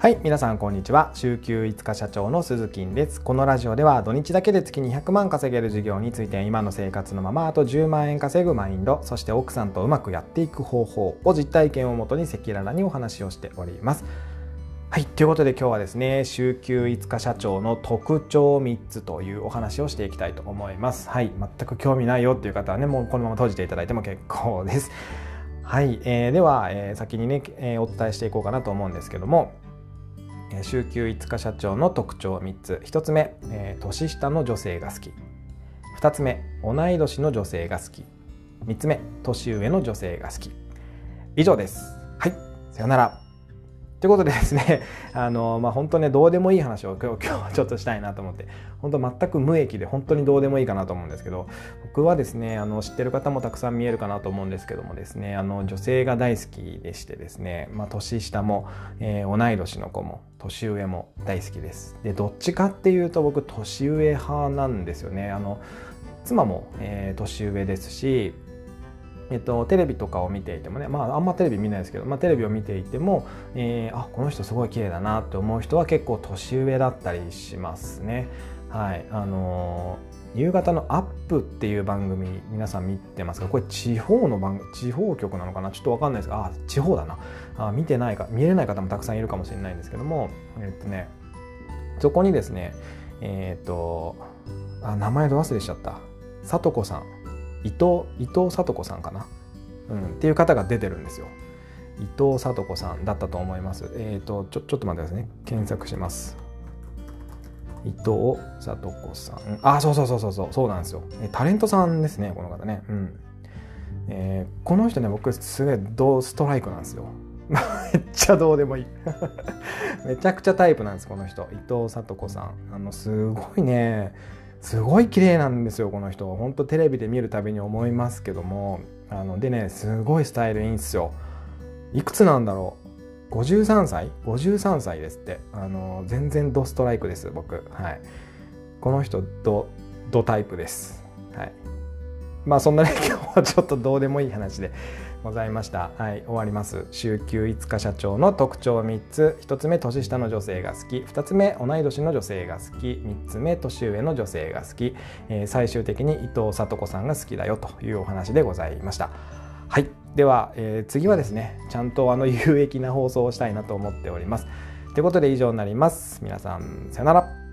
はい、皆さんこんにちは。週休5日社長の鈴木です。このラジオでは土日だけで月に200万稼げる事業について、今の生活のままあと10万円稼ぐマインド、そして奥さんとうまくやっていく方法を実体験をもとに赤裸々にお話をしております。はい、ということで今日はですね、週休5日社長の特徴3つというお話をしていきたいと思います。はい、全く興味ないよっていう方はね、もうこのまま閉じていただいても結構です。はい、では、先にね、お伝えしていこうかなと思うんですけども、週休5日社長の特徴3つ。1つ目、年下の女性が好き。2つ目、同い年の女性が好き。3つ目、年上の女性が好き。以上です。はい、さよならということでですね、本当ね、どうでもいい話を今日はちょっとしたいなと思って、本当全く無益で本当にどうでもいいかなと思うんですけど、僕はですね、知ってる方もたくさん見えるかなと思うんですけどもですね、女性が大好きでしてですね、年下も、同い年の子も年上も大好きです。で、どっちかっていうと僕年上派なんですよね。妻も、年上ですし、テレビとかを見ていてもね、あんまテレビ見ないですけど、テレビを見ていても、この人すごい綺麗だなって思う人は結構年上だったりしますね。はい、夕方のアップっていう番組、皆さん見てますか？これ地方局なのかな、ちょっと分かんないですが、地方だな。見てないか、見れない方もたくさんいるかもしれないんですけども、そこにですね、名前ど忘れしちゃった。さとこさん。伊藤さとこさんかな、っていう方が出てるんですよ。伊藤さとこさんだったと思います。ちょっと待ってくださいね、検索します。伊藤さとこさん、そうなんですよ。タレントさんですね、この方ね。この人ね、僕すごいストライクなんですよ。めっちゃどうでもいいめちゃくちゃタイプなんです、この人。伊藤さとこさん、すごい綺麗なんですよ、この人。本当テレビで見るたびに思いますけども、でね、すごいスタイルいいんですよ。いくつなんだろう、53歳ですって。全然ドストライクです、僕。はい、この人ドタイプです。はい、そんなね、今日はちょっとどうでもいい話でございました。はい、終わります。週休5日社長の特徴3つ。1つ目、年下の女性が好き。2つ目、同い年の女性が好き。3つ目、年上の女性が好き。最終的に伊藤さとこさんが好きだよというお話でございました。はい、では、次はですね、ちゃんと有益な放送をしたいなと思っております。ということで以上になります。皆さんさよなら。